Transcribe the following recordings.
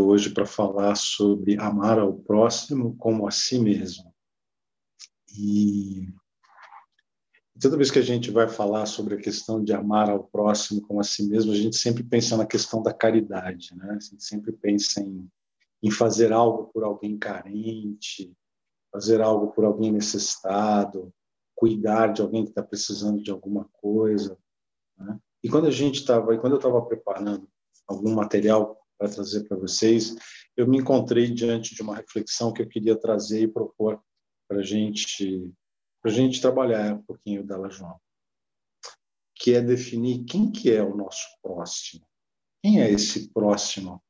hoje para falar sobre amar ao próximo como a si mesmo. E toda vez que a gente vai falar sobre a questão de amar ao próximo como a si mesmo, a gente sempre pensa na questão da caridade, né? A gente sempre pensa em fazer algo por alguém carente, fazer algo por alguém necessitado, cuidar de alguém que está precisando de alguma coisa, né? E quando eu estava preparando algum material para trazer para vocês, eu me encontrei diante de uma reflexão que eu queria trazer e propor para a gente trabalhar um pouquinho dela, João, que é definir quem que é o nosso próximo. Quem é esse próximo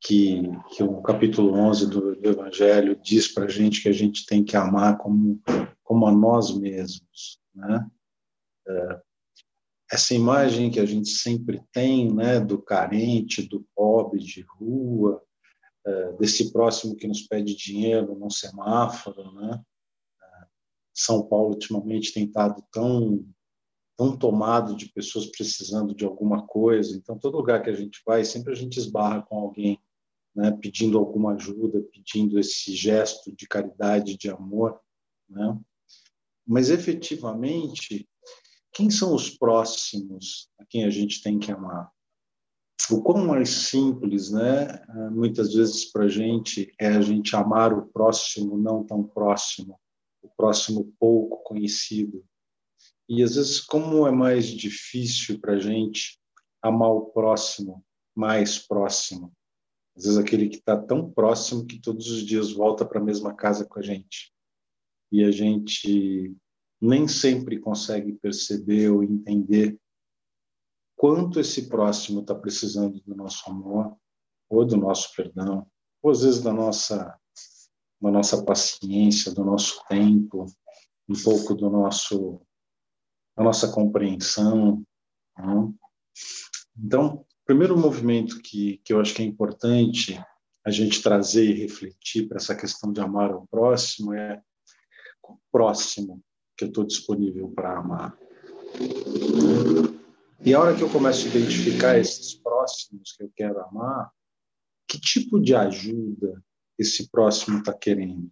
que o capítulo 11 do Evangelho diz para a gente que a gente tem que amar como a nós mesmos, né? Essa imagem que a gente sempre tem, né, do carente, do pobre, de rua, desse próximo que nos pede dinheiro num semáforo, né? São Paulo, ultimamente, tem estado tão tomado de pessoas precisando de alguma coisa. Então, todo lugar que a gente vai, sempre a gente esbarra com alguém, né, pedindo alguma ajuda, pedindo esse gesto de caridade, de amor, né? Mas, efetivamente, quem são os próximos a quem a gente tem que amar? O quão mais simples, né, muitas vezes para a gente, é a gente amar o próximo não tão próximo, o próximo pouco conhecido. E, às vezes, como é mais difícil para a gente amar o próximo mais próximo. Às vezes, aquele que está tão próximo que todos os dias volta para a mesma casa com a gente. E a gente nem sempre consegue perceber ou entender quanto esse próximo está precisando do nosso amor, ou do nosso perdão, ou às vezes da nossa paciência, do nosso tempo, um pouco da nossa compreensão, não? Então, o primeiro movimento que eu acho que é importante a gente trazer e refletir para essa questão de amar ao próximo é o próximo que eu estou disponível para amar. E a hora que eu começo a identificar esses próximos que eu quero amar, que tipo de ajuda esse próximo está querendo?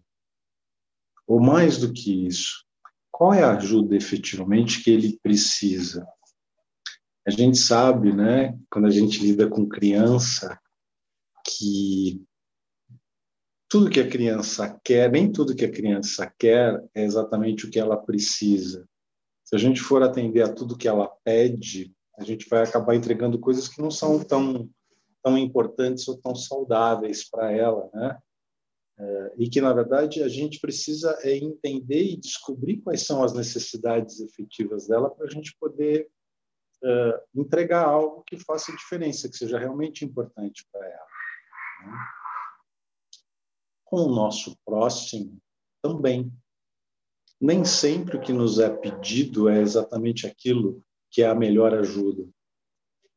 Ou mais do que isso, qual é a ajuda efetivamente que ele precisa? A gente sabe, né, quando a gente lida com criança, que tudo que a criança quer, nem tudo que a criança quer é exatamente o que ela precisa. Se a gente for atender a tudo que ela pede, a gente vai acabar entregando coisas que não são tão importantes ou tão saudáveis para ela, né? E que, na verdade, a gente precisa entender e descobrir quais são as necessidades efetivas dela para a gente poder entregar algo que faça diferença, que seja realmente importante para ela, né? Com o nosso próximo também. Nem sempre o que nos é pedido é exatamente aquilo que é a melhor ajuda.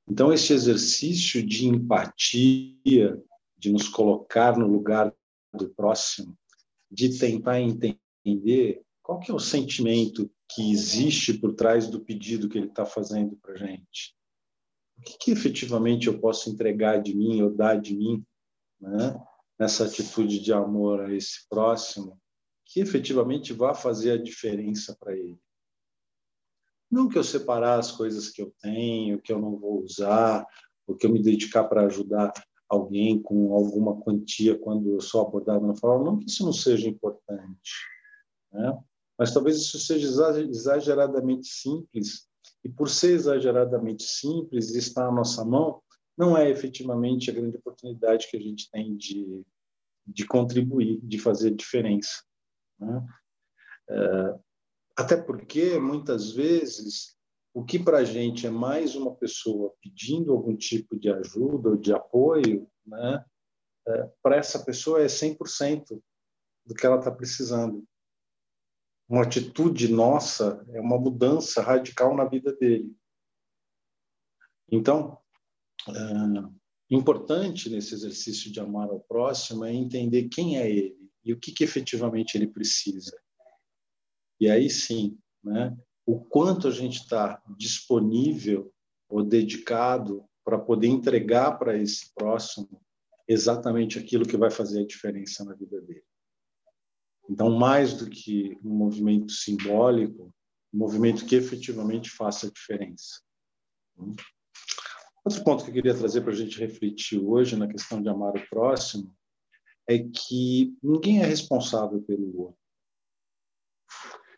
Então, esse exercício de empatia, de nos colocar no lugar do próximo, de tentar entender qual que é o sentimento que existe por trás do pedido que ele está fazendo para a gente. O que efetivamente eu posso entregar de mim, ou dar de mim, né, nessa atitude de amor a esse próximo, que efetivamente vá fazer a diferença para ele. Não que eu separar as coisas que eu tenho, que eu não vou usar, ou que eu me dedicar para ajudar alguém com alguma quantia quando eu sou abordado na fala, não que isso não seja importante, né? Mas talvez isso seja exageradamente simples, e por ser exageradamente simples e estar na nossa mão, não é efetivamente a grande oportunidade que a gente tem de contribuir, de fazer diferença, né? Até porque, muitas vezes, o que para a gente é mais uma pessoa pedindo algum tipo de ajuda ou de apoio, né, para essa pessoa é 100% do que ela está precisando. Uma atitude nossa é uma mudança radical na vida dele. Então, importante nesse exercício de amar ao próximo é entender quem é ele e o que efetivamente ele precisa. E aí sim, né, o quanto a gente está disponível ou dedicado para poder entregar para esse próximo exatamente aquilo que vai fazer a diferença na vida dele. Então, mais do que um movimento simbólico, um movimento que efetivamente faça a diferença. Outro ponto que eu queria trazer para a gente refletir hoje na questão de amar o próximo é que ninguém é responsável pelo outro.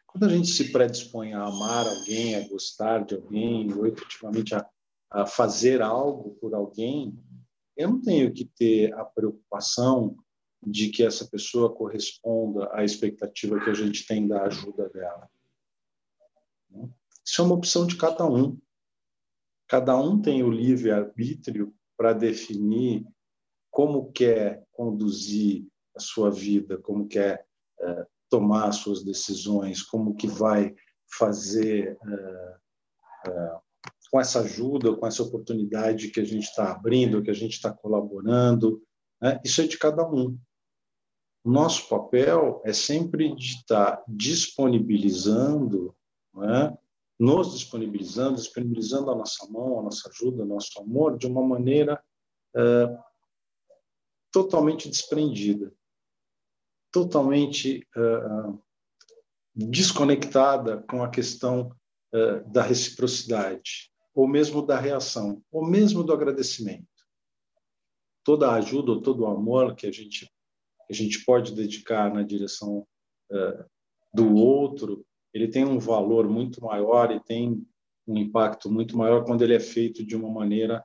Quando a gente se predispõe a amar alguém, a gostar de alguém, ou efetivamente a fazer algo por alguém, eu não tenho que ter a preocupação de que essa pessoa corresponda à expectativa que a gente tem da ajuda dela. Isso é uma opção de cada um. Cada um tem o livre-arbítrio para definir como quer conduzir a sua vida, como quer tomar as suas decisões, como que vai fazer com essa ajuda, com essa oportunidade que a gente está abrindo, que a gente está colaborando. Né? Isso é de cada um. O nosso papel é sempre de estar disponibilizando, né? Nos disponibilizando a nossa mão, a nossa ajuda, o nosso amor, de uma maneira totalmente desprendida, totalmente desconectada com a questão da reciprocidade, ou mesmo da reação, ou mesmo do agradecimento. Toda a ajuda ou todo o amor que a gente pode dedicar na direção do outro, ele tem um valor muito maior e tem um impacto muito maior quando ele é feito de uma maneira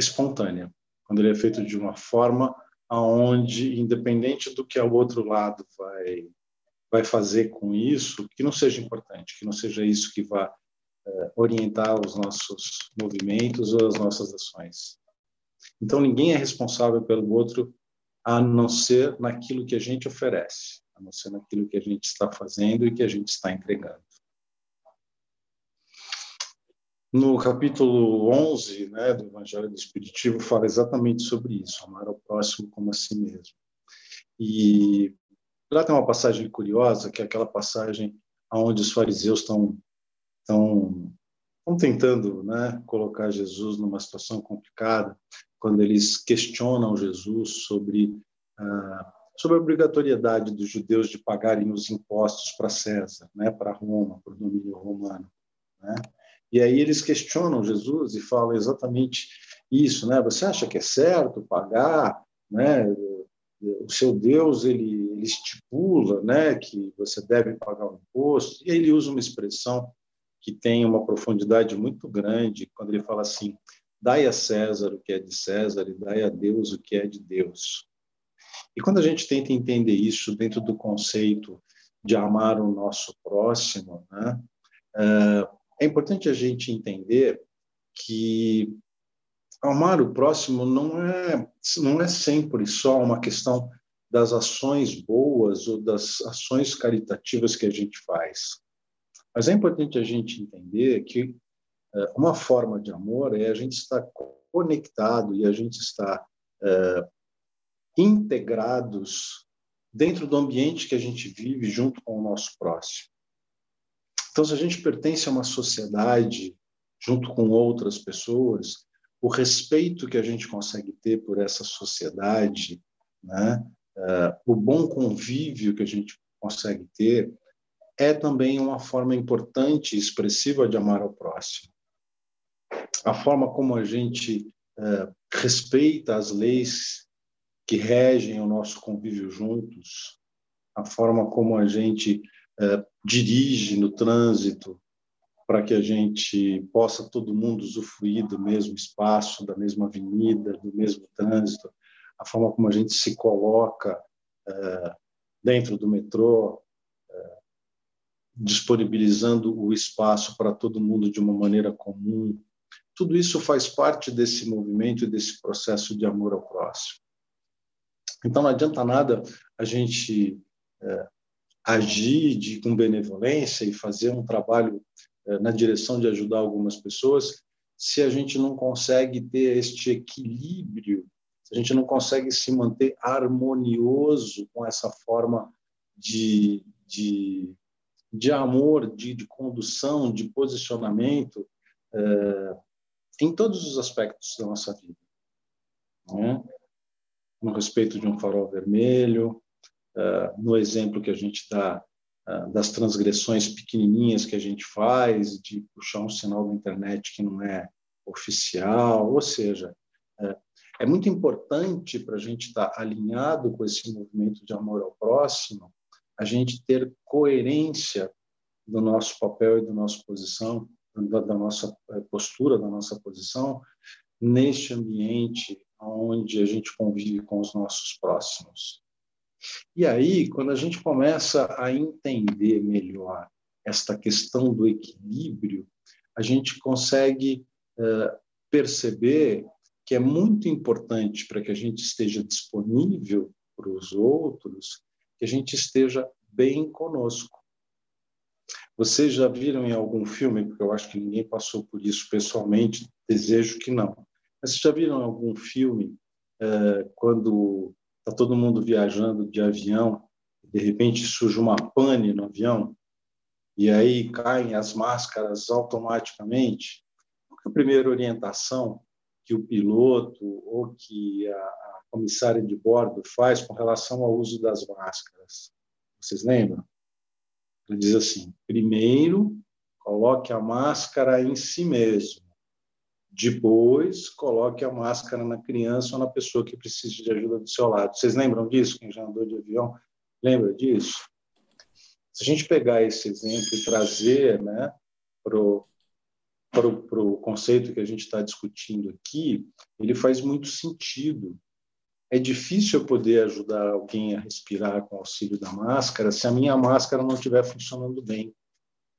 espontânea, quando ele é feito de uma forma aonde, independente do que o outro lado vai fazer com isso, que não seja importante, que não seja isso que vá orientar os nossos movimentos ou as nossas ações. Então, ninguém é responsável pelo outro a não ser naquilo que a gente oferece, a não ser naquilo que a gente está fazendo e que a gente está entregando. No capítulo 11, né, do Evangelho do Espiritismo, fala exatamente sobre isso, amar ao próximo como a si mesmo. E lá tem uma passagem curiosa, que é aquela passagem onde os fariseus estão tentando, né, colocar Jesus numa situação complicada, quando eles questionam Jesus sobre a obrigatoriedade dos judeus de pagarem os impostos para César, né, para Roma, para o domínio romano, né? E aí eles questionam Jesus e falam exatamente isso, né? Você acha que é certo pagar, né? O seu Deus, ele estipula, né, que você deve pagar o imposto. E ele usa uma expressão que tem uma profundidade muito grande quando ele fala assim: dai a César o que é de César e dai a Deus o que é de Deus. E quando a gente tenta entender isso dentro do conceito de amar o nosso próximo, né, é importante a gente entender que amar o próximo não é sempre só uma questão das ações boas ou das ações caritativas que a gente faz. Mas é importante a gente entender que uma forma de amor é a gente estar conectado e a gente estar integrados dentro do ambiente que a gente vive junto com o nosso próximo. Então, se a gente pertence a uma sociedade, junto com outras pessoas, o respeito que a gente consegue ter por essa sociedade, né, o bom convívio que a gente consegue ter, é também uma forma importante e expressiva de amar ao próximo. A forma como a gente respeita as leis que regem o nosso convívio juntos, a forma como a gente dirige no trânsito para que a gente possa todo mundo usufruir do mesmo espaço, da mesma avenida, do mesmo trânsito, a forma como a gente se coloca dentro do metrô, disponibilizando o espaço para todo mundo de uma maneira comum. Tudo isso faz parte desse movimento e desse processo de amor ao próximo. Então, não adianta nada a gente agir com benevolência e fazer um trabalho na direção de ajudar algumas pessoas se a gente não consegue ter este equilíbrio, se a gente não consegue se manter harmonioso com essa forma de amor, de condução, de posicionamento em todos os aspectos da nossa vida. né? No respeito de um farol vermelho, no exemplo que a gente dá das transgressões pequenininhas que a gente faz, de puxar um sinal da internet que não é oficial, ou seja, é muito importante para a gente estar alinhado com esse movimento de amor ao próximo, a gente ter coerência do nosso papel e da nossa postura, da nossa posição, neste ambiente onde a gente convive com os nossos próximos. E aí, quando a gente começa a entender melhor esta questão do equilíbrio, a gente consegue perceber que é muito importante para que a gente esteja disponível para os outros, que a gente esteja bem conosco. Vocês já viram em algum filme, porque eu acho que ninguém passou por isso pessoalmente, desejo que não, mas vocês já viram em algum filme quando está todo mundo viajando de avião, de repente surge uma pane no avião e aí caem as máscaras automaticamente? Qual que é a primeira orientação que o piloto ou que a comissária de bordo faz com relação ao uso das máscaras? Vocês lembram? Ela diz assim: primeiro, coloque a máscara em si mesmo. Depois, coloque a máscara na criança ou na pessoa que precisa de ajuda do seu lado. Vocês lembram disso? Quem já andou de avião lembra disso? Se a gente pegar esse exemplo e trazer, né, para o conceito que a gente está discutindo aqui, ele faz muito sentido. É difícil eu poder ajudar alguém a respirar com o auxílio da máscara se a minha máscara não estiver funcionando bem.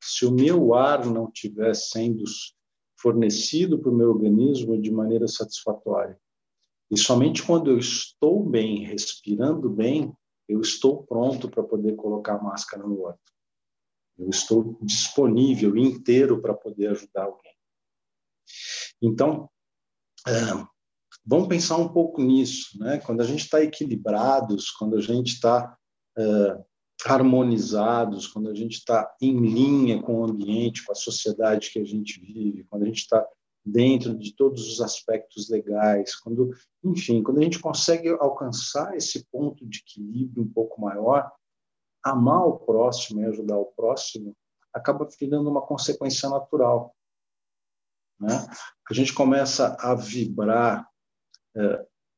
Se o meu ar não estiver sendo fornecido para o meu organismo de maneira satisfatória. E somente quando eu estou bem, respirando bem, eu estou pronto para poder colocar a máscara no outro. Eu estou disponível inteiro para poder ajudar alguém. Então, vamos pensar um pouco nisso, né? Quando a gente está equilibrados, quando a gente está harmonizados, quando a gente está em linha com o ambiente, com a sociedade que a gente vive, quando a gente está dentro de todos os aspectos legais, quando a gente consegue alcançar esse ponto de equilíbrio um pouco maior, amar o próximo e ajudar o próximo acaba virando uma consequência natural, né? A gente começa a vibrar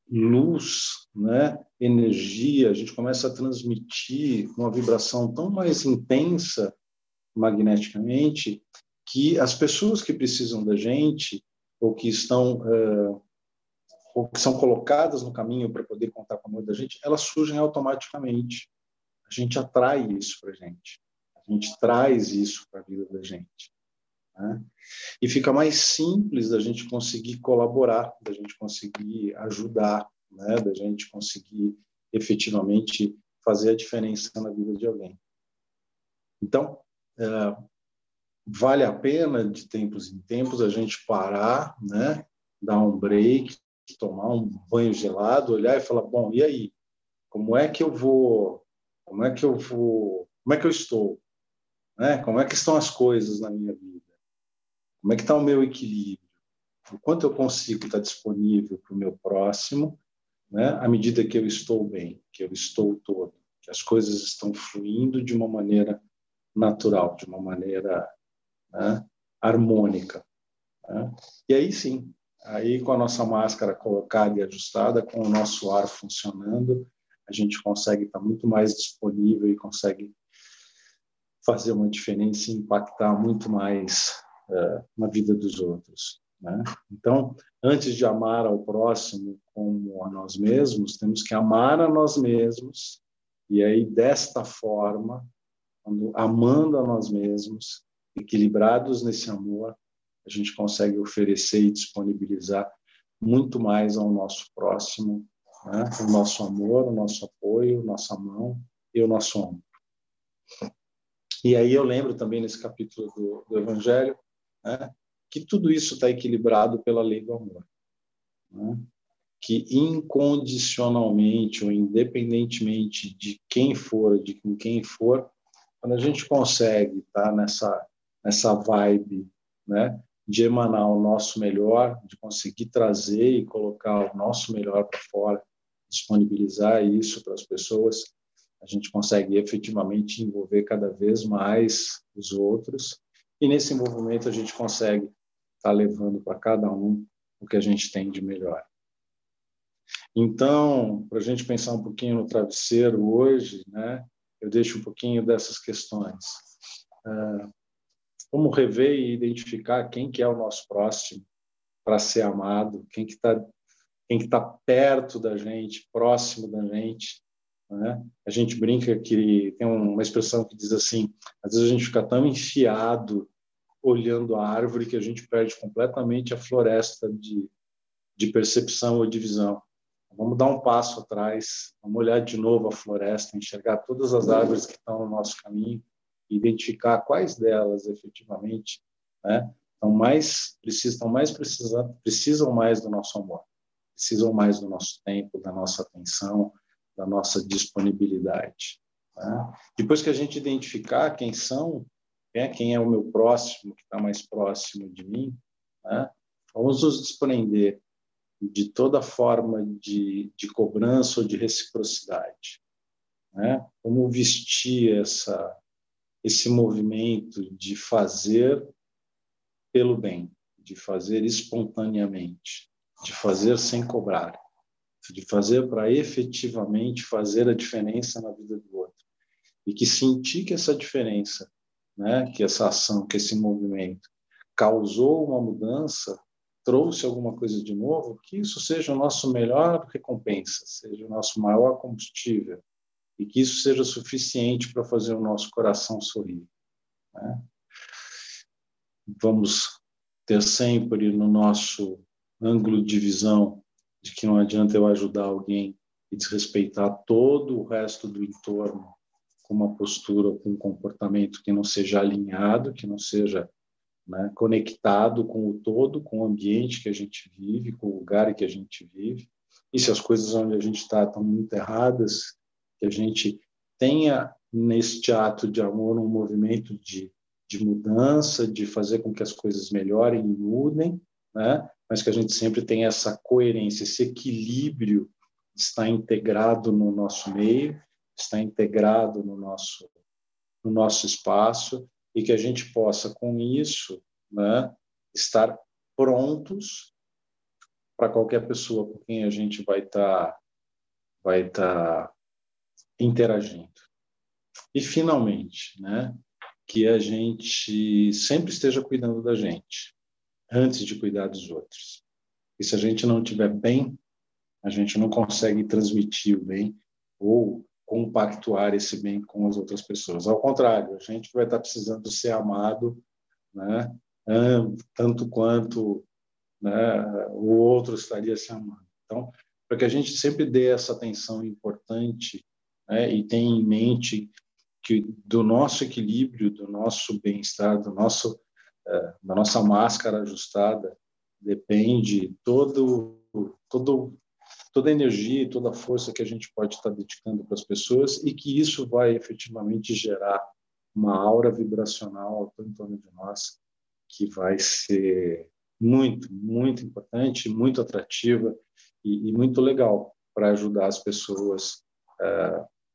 luz, né? Energia, a gente começa a transmitir uma vibração tão mais intensa magneticamente que as pessoas que precisam da gente ou que são colocadas no caminho para poder contar com o amor da gente, elas surgem automaticamente. A gente atrai isso para a gente. A gente traz isso para a vida da gente, né? E fica mais simples da gente conseguir colaborar, da gente conseguir ajudar, né? Da gente conseguir efetivamente fazer a diferença na vida de alguém. Então, vale a pena, de tempos em tempos, a gente parar, né? Dar um break, tomar um banho gelado, olhar e falar: bom, e aí? Como é que eu estou? Né? Como é que estão as coisas na minha vida? Como é que está o meu equilíbrio? O quanto eu consigo estar disponível para o meu próximo, né? À medida que eu estou bem, que eu estou todo, que as coisas estão fluindo de uma maneira natural, de uma maneira, né, harmônica, né? E aí sim, aí com a nossa máscara colocada e ajustada, com o nosso ar funcionando, a gente consegue estar muito mais disponível e consegue fazer uma diferença e impactar muito mais na vida dos outros, né? Então, antes de amar ao próximo como a nós mesmos, temos que amar a nós mesmos. E aí, desta forma, amando a nós mesmos, equilibrados nesse amor, a gente consegue oferecer e disponibilizar muito mais ao nosso próximo, né? O nosso amor, o nosso apoio, nossa mão e o nosso ombro. E aí eu lembro também nesse capítulo do Evangelho, né, que tudo isso está equilibrado pela lei do amor, né, que incondicionalmente ou independentemente de quem for, de com quem for, quando a gente consegue estar nessa vibe, né, de emanar o nosso melhor, de conseguir trazer e colocar o nosso melhor para fora, disponibilizar isso para as pessoas, a gente consegue efetivamente envolver cada vez mais os outros e, nesse envolvimento, a gente consegue estar levando para cada um o que a gente tem de melhor. Então, para a gente pensar um pouquinho no travesseiro hoje, né, eu deixo um pouquinho dessas questões. Como rever e identificar quem que é o nosso próximo para ser amado, quem que tá perto da gente, próximo da gente, né? A gente brinca que tem uma expressão que diz assim, às vezes a gente fica tão enfiado olhando a árvore que a gente perde completamente a floresta de percepção ou de visão. Vamos dar um passo atrás, vamos olhar de novo a floresta, enxergar todas as árvores que estão no nosso caminho, identificar quais delas efetivamente, né, precisam mais do nosso amor, precisam mais do nosso tempo, da nossa atenção, da nossa disponibilidade. Né? Depois que a gente identificar quem é o meu próximo, que está mais próximo de mim, né, vamos nos desprender de toda forma de cobrança ou de reciprocidade. Né? Vamos vestir esse movimento de fazer pelo bem, de fazer espontaneamente, de fazer sem cobrar, de fazer para efetivamente fazer a diferença na vida do outro. E que sentir que essa diferença, né, que essa ação, que esse movimento causou uma mudança, trouxe alguma coisa de novo, que isso seja o nosso melhor recompensa, seja o nosso maior combustível, e que isso seja suficiente para fazer o nosso coração sorrir. Né? Vamos ter sempre no nosso ângulo de visão de que não adianta eu ajudar alguém e desrespeitar todo o resto do entorno com uma postura, com um comportamento que não seja alinhado, que não seja, né, conectado com o todo, com o ambiente que a gente vive, com o lugar que a gente vive. E se as coisas onde a gente está estão muito erradas, que a gente tenha neste ato de amor um movimento de mudança, de fazer com que as coisas melhorem e mudem, né? Mas que a gente sempre tenha essa coerência, esse equilíbrio está integrado no nosso meio, está integrado no nosso espaço, e que a gente possa, com isso, né, estar prontos para qualquer pessoa com quem a gente vai estar interagindo. E, finalmente, né, que a gente sempre esteja cuidando da gente, antes de cuidar dos outros. E se a gente não estiver bem, a gente não consegue transmitir o bem ou compactuar esse bem com as outras pessoas. Ao contrário, a gente vai estar precisando ser amado, né, tanto quanto, né, o outro estaria se amando. Então, para que a gente sempre dê essa atenção importante, né, e tenha em mente que do nosso equilíbrio, do nosso bem-estar, da nossa máscara ajustada, depende toda a energia e toda a força que a gente pode estar dedicando para as pessoas, e que isso vai efetivamente gerar uma aura vibracional em torno de nós que vai ser muito, muito importante, muito atrativa e muito legal para ajudar as pessoas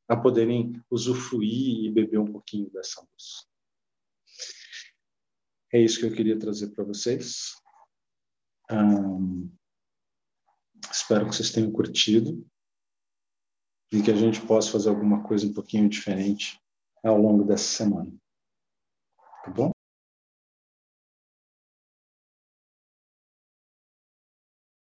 a poderem usufruir e beber um pouquinho dessa luz. É isso que eu queria trazer para vocês. Espero que vocês tenham curtido e que a gente possa fazer alguma coisa um pouquinho diferente ao longo dessa semana. Tá bom?